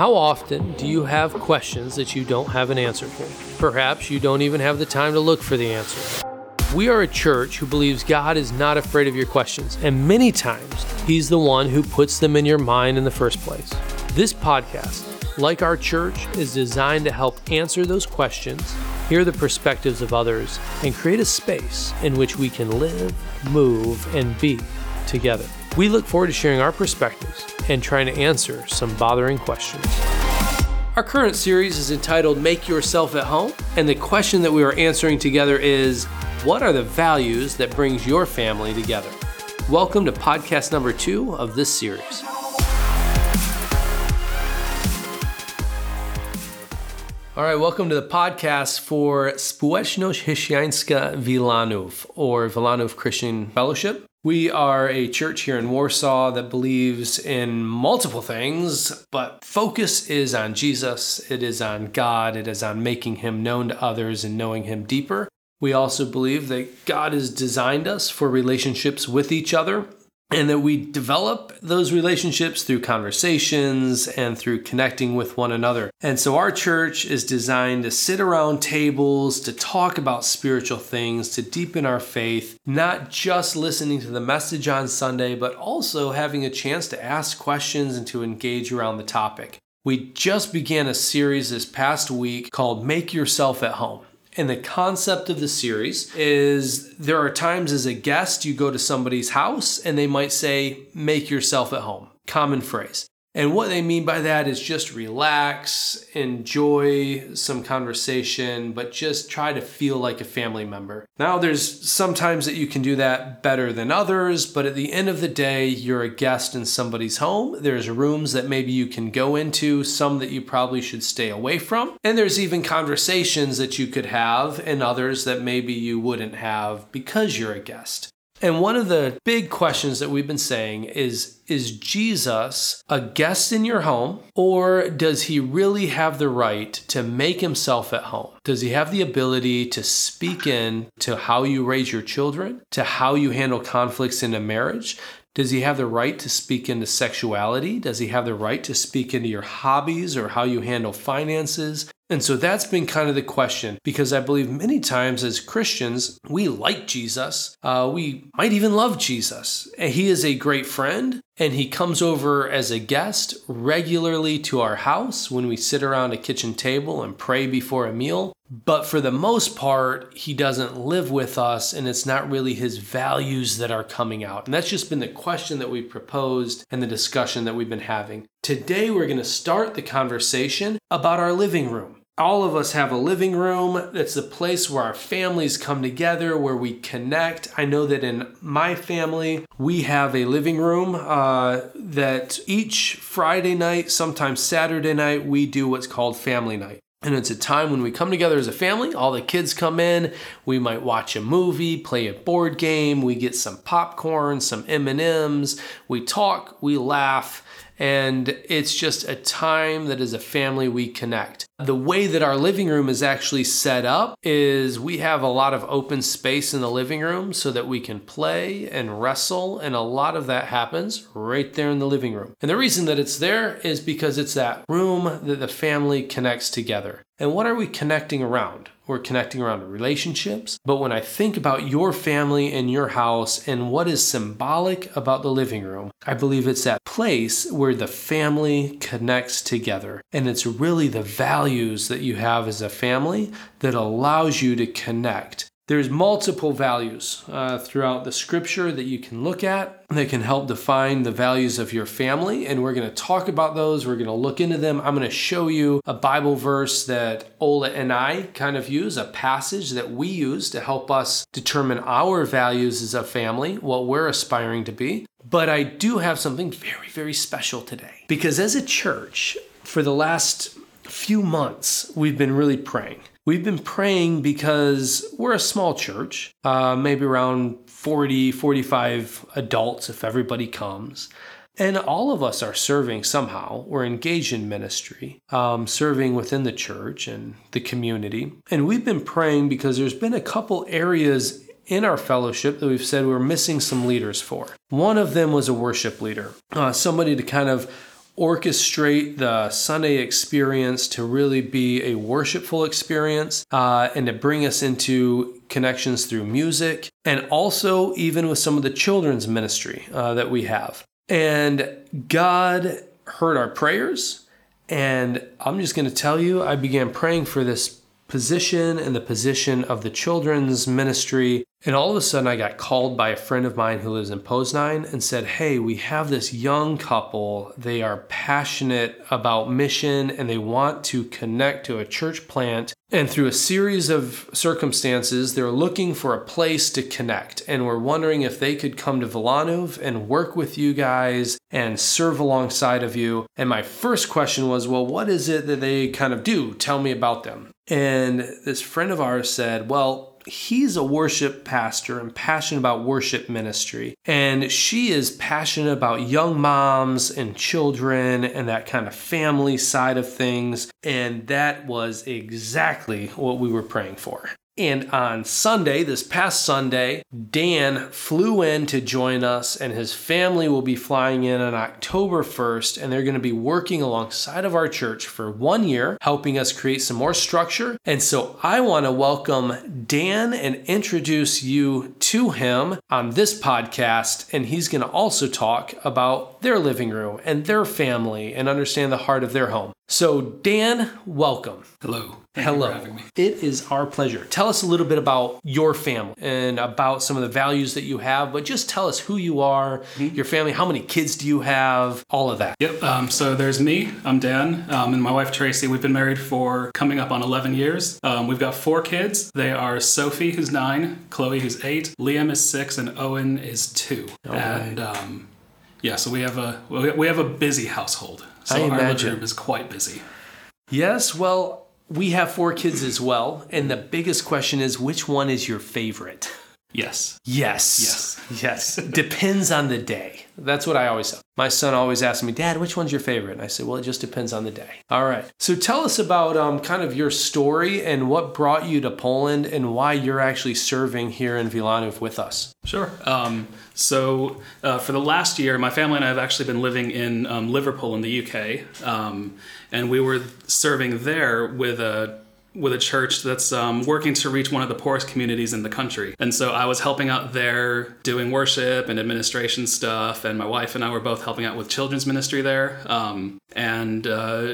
How often do you have questions that you don't have an answer for? Perhaps you don't even have the time to look for the answer. We are a church who believes God is not afraid of your questions, and many times He's the one who puts them in your mind in the first place. This podcast, like our church, is designed to help answer those questions, hear the perspectives of others, and create a space in which we can live, move, and be together. We look forward to sharing our perspectives and trying to answer some bothering questions. Our current series is entitled Make Yourself at Home, and the question that we are answering together is, what are the values that brings your family together? Welcome to podcast number 2 of this series. All right, welcome to the podcast for Społeczność Chrześcijańska Wilanów, or Wilanów Christian Fellowship. We are a church here in Warsaw that believes in multiple things, but focus is on Jesus, it is on God, it is on making Him known to others and knowing Him deeper. We also believe that God has designed us for relationships with each other, and that we develop those relationships through conversations and through connecting with one another. And so our church is designed to sit around tables, to talk about spiritual things, to deepen our faith, not just listening to the message on Sunday, but also having a chance to ask questions and to engage around the topic. We just began a series this past week called Make Yourself at Home. And the concept of the series is there are times as a guest you go to somebody's house and they might say, make yourself at home, common phrase. And what they mean by that is just relax, enjoy some conversation, but just try to feel like a family member. Now, there's sometimes that you can do that better than others, but at the end of the day, you're a guest in somebody's home. There's rooms that maybe you can go into, some that you probably should stay away from. And there's even conversations that you could have and others that maybe you wouldn't have because you're a guest. And one of the big questions that we've been saying is Jesus a guest in your home, or does He really have the right to make Himself at home? Does He have the ability to speak in to how you raise your children, to how you handle conflicts in a marriage? Does He have the right to speak into sexuality? Does He have the right to speak into your hobbies or how you handle finances? And so that's been kind of the question, because I believe many times as Christians, we like Jesus. We might even love Jesus. He is a great friend, and He comes over as a guest regularly to our house when we sit around a kitchen table and pray before a meal. But for the most part, He doesn't live with us, and it's not really His values that are coming out. And that's just been the question that we proposed and the discussion that we've been having. Today, we're going to start the conversation about our living room. All of us have a living room. That's the place where our families come together, where we connect. I know that in my family, we have a living room that each Friday night, sometimes Saturday night, we do what's called family night. And it's a time when we come together as a family. All the kids come in. We might watch a movie, play a board game. We get some popcorn, some M&Ms. We talk, we laugh. And it's just a time that as a family we connect. The way that our living room is actually set up is we have a lot of open space in the living room so that we can play and wrestle, and a lot of that happens right there in the living room. And the reason that it's there is because it's that room that the family connects together. And what are we connecting around? We're connecting around relationships. But when I think about your family and your house and what is symbolic about the living room, I believe it's that place where the family connects together. And it's really the values that you have as a family that allows you to connect. There's multiple values throughout the scripture that you can look at that can help define the values of your family. And we're going to talk about those. We're going to look into them. I'm going to show you a Bible verse that Ola and I kind of use, a passage that we use to help us determine our values as a family, what we're aspiring to be. But I do have something very, very special today, because as a church, for the last few months, we've been really praying. We've been praying because we're a small church, maybe around 40, 45 adults if everybody comes. And all of us are serving somehow. We're engaged in ministry, serving within the church and the community. And we've been praying because there's been a couple areas in our fellowship that we've said we're missing some leaders for. One of them was a worship leader, somebody to kind of orchestrate the Sunday experience to really be a worshipful experience and to bring us into connections through music and also even with some of the children's ministry that we have. And God heard our prayers. And I'm just going to tell you, I began praying for this position and the position of the children's ministry. And all of a sudden I got called by a friend of mine who lives in Poznań and said, hey, we have this young couple. They are passionate about mission and they want to connect to a church plant. And through a series of circumstances, they're looking for a place to connect. And we're wondering if they could come to Wilanów and work with you guys and serve alongside of you. And my first question was, well, what is it that they kind of do? Tell me about them. And this friend of ours said, well, he's a worship pastor and passionate about worship ministry. And she is passionate about young moms and children and that kind of family side of things. And that was exactly what we were praying for. And on Sunday, this past Sunday, Dan flew in to join us, and his family will be flying in on October 1st, and they're going to be working alongside of our church for 1 year, helping us create some more structure. And so I want to welcome Dan and introduce you to him on this podcast, and he's going to also talk about their living room and their family and understand the heart of their home. So Dan, welcome. Hello. Thank you for having me. It is our pleasure. Tell us a little bit about your family and about some of the values that you have, but just tell us who you are, your family, how many kids do you have, all of that. Yep. So there's me. I'm Dan, and my wife, Tracy. We've been married for coming up on 11 years. We've got 4 kids. They are Sophie, who's 9, Chloe, who's 8, Liam is 6, and Owen is 2. All and right. Yeah, so we have a busy household. So I imagine. Our living room is quite busy. Yes, well, we have 4 kids as well, and the biggest question is, which one is your favorite? Yes. Depends on the day. That's what I always say. My son always asks me, Dad, which one's your favorite? And I say, well, it just depends on the day. All right. So tell us about kind of your story and what brought you to Poland and why you're actually serving here in Wilanów with us. Sure. So for the last year, my family and I have actually been living in Liverpool in the UK, and we were serving there with a church that's working to reach one of the poorest communities in the country. And so I was helping out there doing worship and administration stuff, and my wife and I were both helping out with children's ministry there. And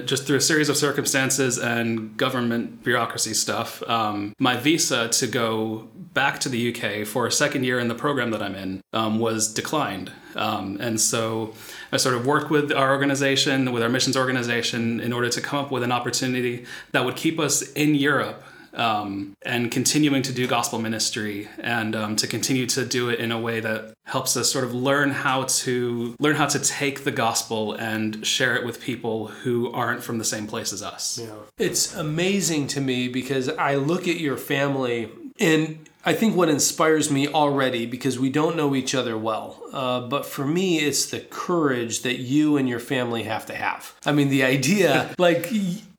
just through a series of circumstances and government bureaucracy stuff, my visa to go back to the UK for a second year in the program that I'm in was declined. And so I sort of worked with our organization, with our missions organization, in order to come up with an opportunity that would keep us in Europe and continuing to do gospel ministry and to continue to do it in a way that helps us sort of learn how to take the gospel and share it with people who aren't from the same place as us. Yeah. It's amazing to me because I look at your family and I think what inspires me already, because we don't know each other well, but for me, it's the courage that you and your family have to have. I mean, the idea, like,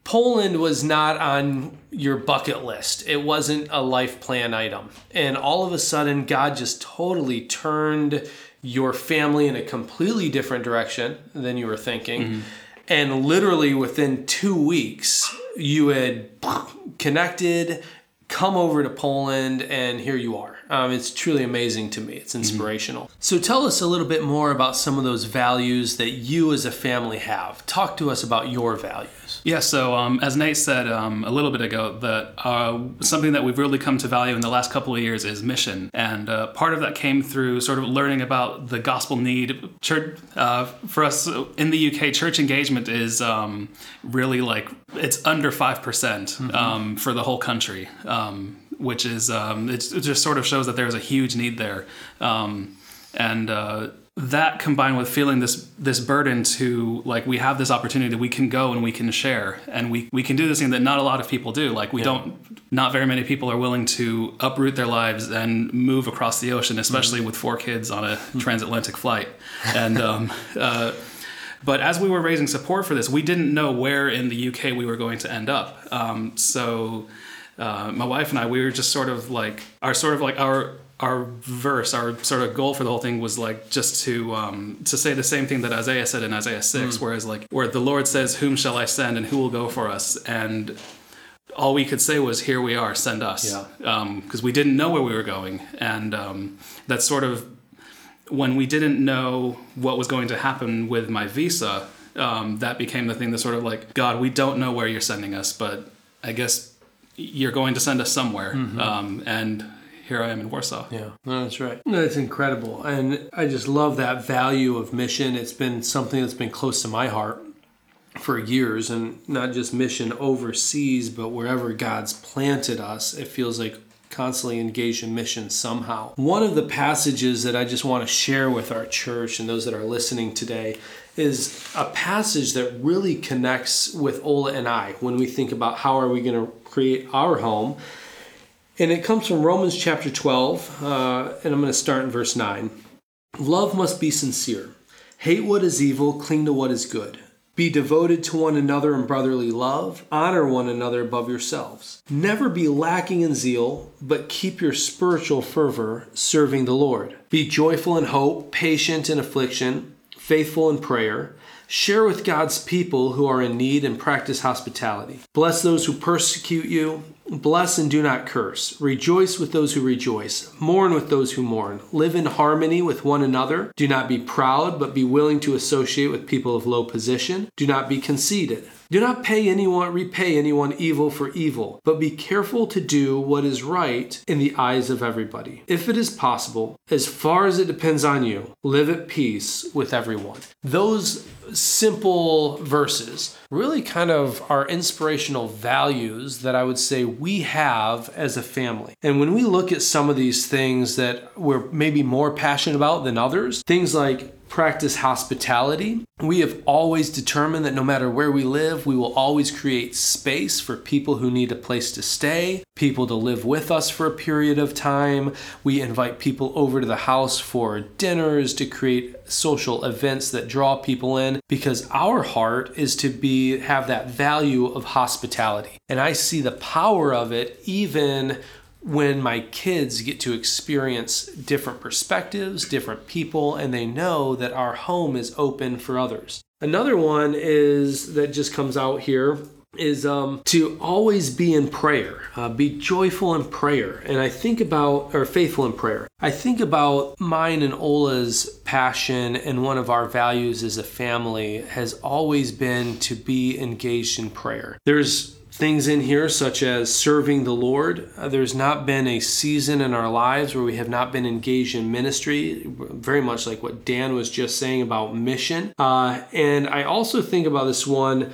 Poland was not on your bucket list. It wasn't a life plan item. And all of a sudden, God just totally turned your family in a completely different direction than you were thinking. Mm-hmm. And literally within 2 weeks, you had connected, come over to Poland, and here you are. It's truly amazing to me. It's inspirational. Mm-hmm. So tell us a little bit more about some of those values that you as a family have. Talk to us about your values. Yeah, so as Nate said a little bit ago, that something that we've really come to value in the last couple of years is mission. And part of that came through sort of learning about the gospel need. Church, for us in the UK, church engagement is really like, it's under 5% for the whole country. Which is, it just sort of shows that there's a huge need there. And that combined with feeling this burden to, like, we have this opportunity that we can go and we can share and we can do this thing that not a lot of people do. Like, not very many people are willing to uproot their lives and move across the ocean, especially with 4 kids on a transatlantic flight. And, but as we were raising support for this, we didn't know where in the UK we were going to end up. So my wife and I, we were just sort of like our our verse, our sort of goal for the whole thing was like just to say the same thing that Isaiah said in Isaiah 6, whereas like where the Lord says, "Whom shall I send and who will go for us?" And all we could say was, "Here we are, send us." Because we didn't know where we were going. And that's sort of when we didn't know what was going to happen with my visa, that became the thing that sort of like, God, we don't know where you're sending us, but I guess you're going to send us somewhere. And here I am in Warsaw. Yeah, no, that's right. That's incredible. And I just love that value of mission. It's been something that's been close to my heart for years, and not just mission overseas, but wherever God's planted us, it feels like constantly engaged in mission somehow. One of the passages that I just want to share with our church and those that are listening today is a passage that really connects with Ola and I when we think about how are we going to create our home. And it comes from Romans chapter 12, and I'm going to start in verse 9. "Love must be sincere. Hate what is evil, cling to what is good. Be devoted to one another in brotherly love. Honor one another above yourselves. Never be lacking in zeal, but keep your spiritual fervor serving the Lord. Be joyful in hope, patient in affliction, faithful in prayer. Share with God's people who are in need and practice hospitality. Bless those who persecute you. Bless and do not curse. Rejoice with those who rejoice. Mourn with those who mourn. Live in harmony with one another. Do not be proud, but be willing to associate with people of low position. Do not be conceited. Do not repay anyone evil for evil, but be careful to do what is right in the eyes of everybody. If it is possible, as far as it depends on you, live at peace with everyone." Those simple verses really kind of are inspirational values that I would say we have as a family. And when we look at some of these things that we're maybe more passionate about than others, things like practice hospitality. We have always determined that no matter where we live, we will always create space for people who need a place to stay, people to live with us for a period of time. We invite people over to the house for dinners, to create social events that draw people in, because our heart is to have that value of hospitality. And I see the power of it even when my kids get to experience different perspectives, different people, and they know that our home is open for others. Another one is that just comes out here is to always be in prayer, be joyful in prayer. And I think about, or faithful in prayer. I think about mine and Ola's passion, and one of our values as a family has always been to be engaged in prayer. There's things in here such as serving the Lord. There's not been a season in our lives where we have not been engaged in ministry, very much like what Dan was just saying about mission. And I also think about this one,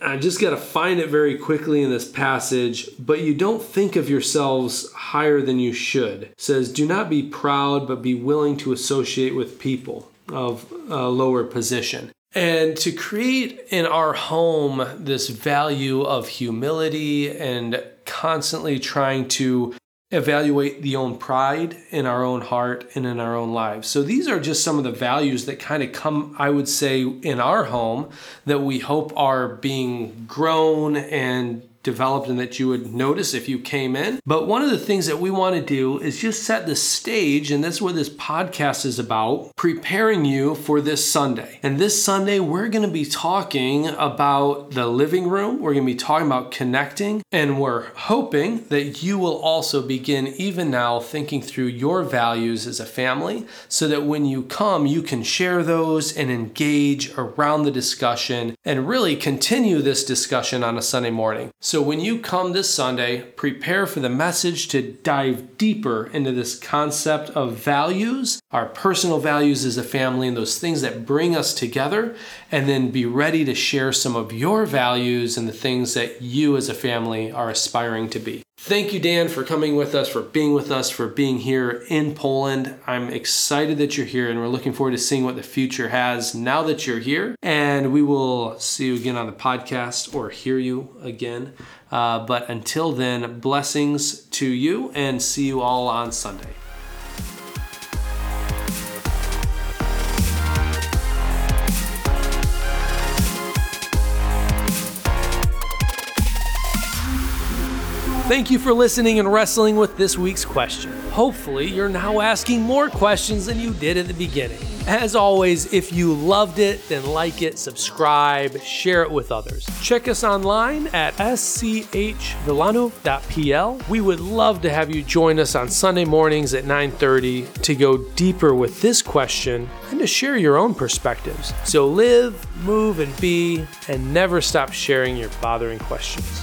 I just got to find it very quickly in this passage, but "you don't think of yourselves higher than you should." It says, "Do not be proud, but be willing to associate with people of a lower position." And to create in our home this value of humility and constantly trying to evaluate the own pride in our own heart and in our own lives. So these are just some of the values that kind of come, I would say, in our home that we hope are being grown and developed, and that you would notice if you came in. But one of the things that we want to do is just set the stage, and that's what this podcast is about, preparing you for this Sunday. And this Sunday, we're going to be talking about the living room. We're going to be talking about connecting, and we're hoping that you will also begin even now thinking through your values as a family, so that when you come, you can share those and engage around the discussion and really continue this discussion on a Sunday morning. So when you come this Sunday, prepare for the message to dive deeper into this concept of values, our personal values as a family, and those things that bring us together, and then be ready to share some of your values and the things that you as a family are aspiring to be. Thank you, Dan, for coming with us, for being with us, for being here in Poland. I'm excited that you're here, and we're looking forward to seeing what the future has now that you're here. And we will see you again on the podcast, or hear you again. But until then, blessings to you, and see you all on Sunday. Thank you for listening and wrestling with this week's question. Hopefully, you're now asking more questions than you did at the beginning. As always, if you loved it, then like it, subscribe, share it with others. Check us online at schvillano.pl. We would love to have you join us on Sunday mornings at 9:30 to go deeper with this question and to share your own perspectives. So live, move, and be, and never stop sharing your bothering questions.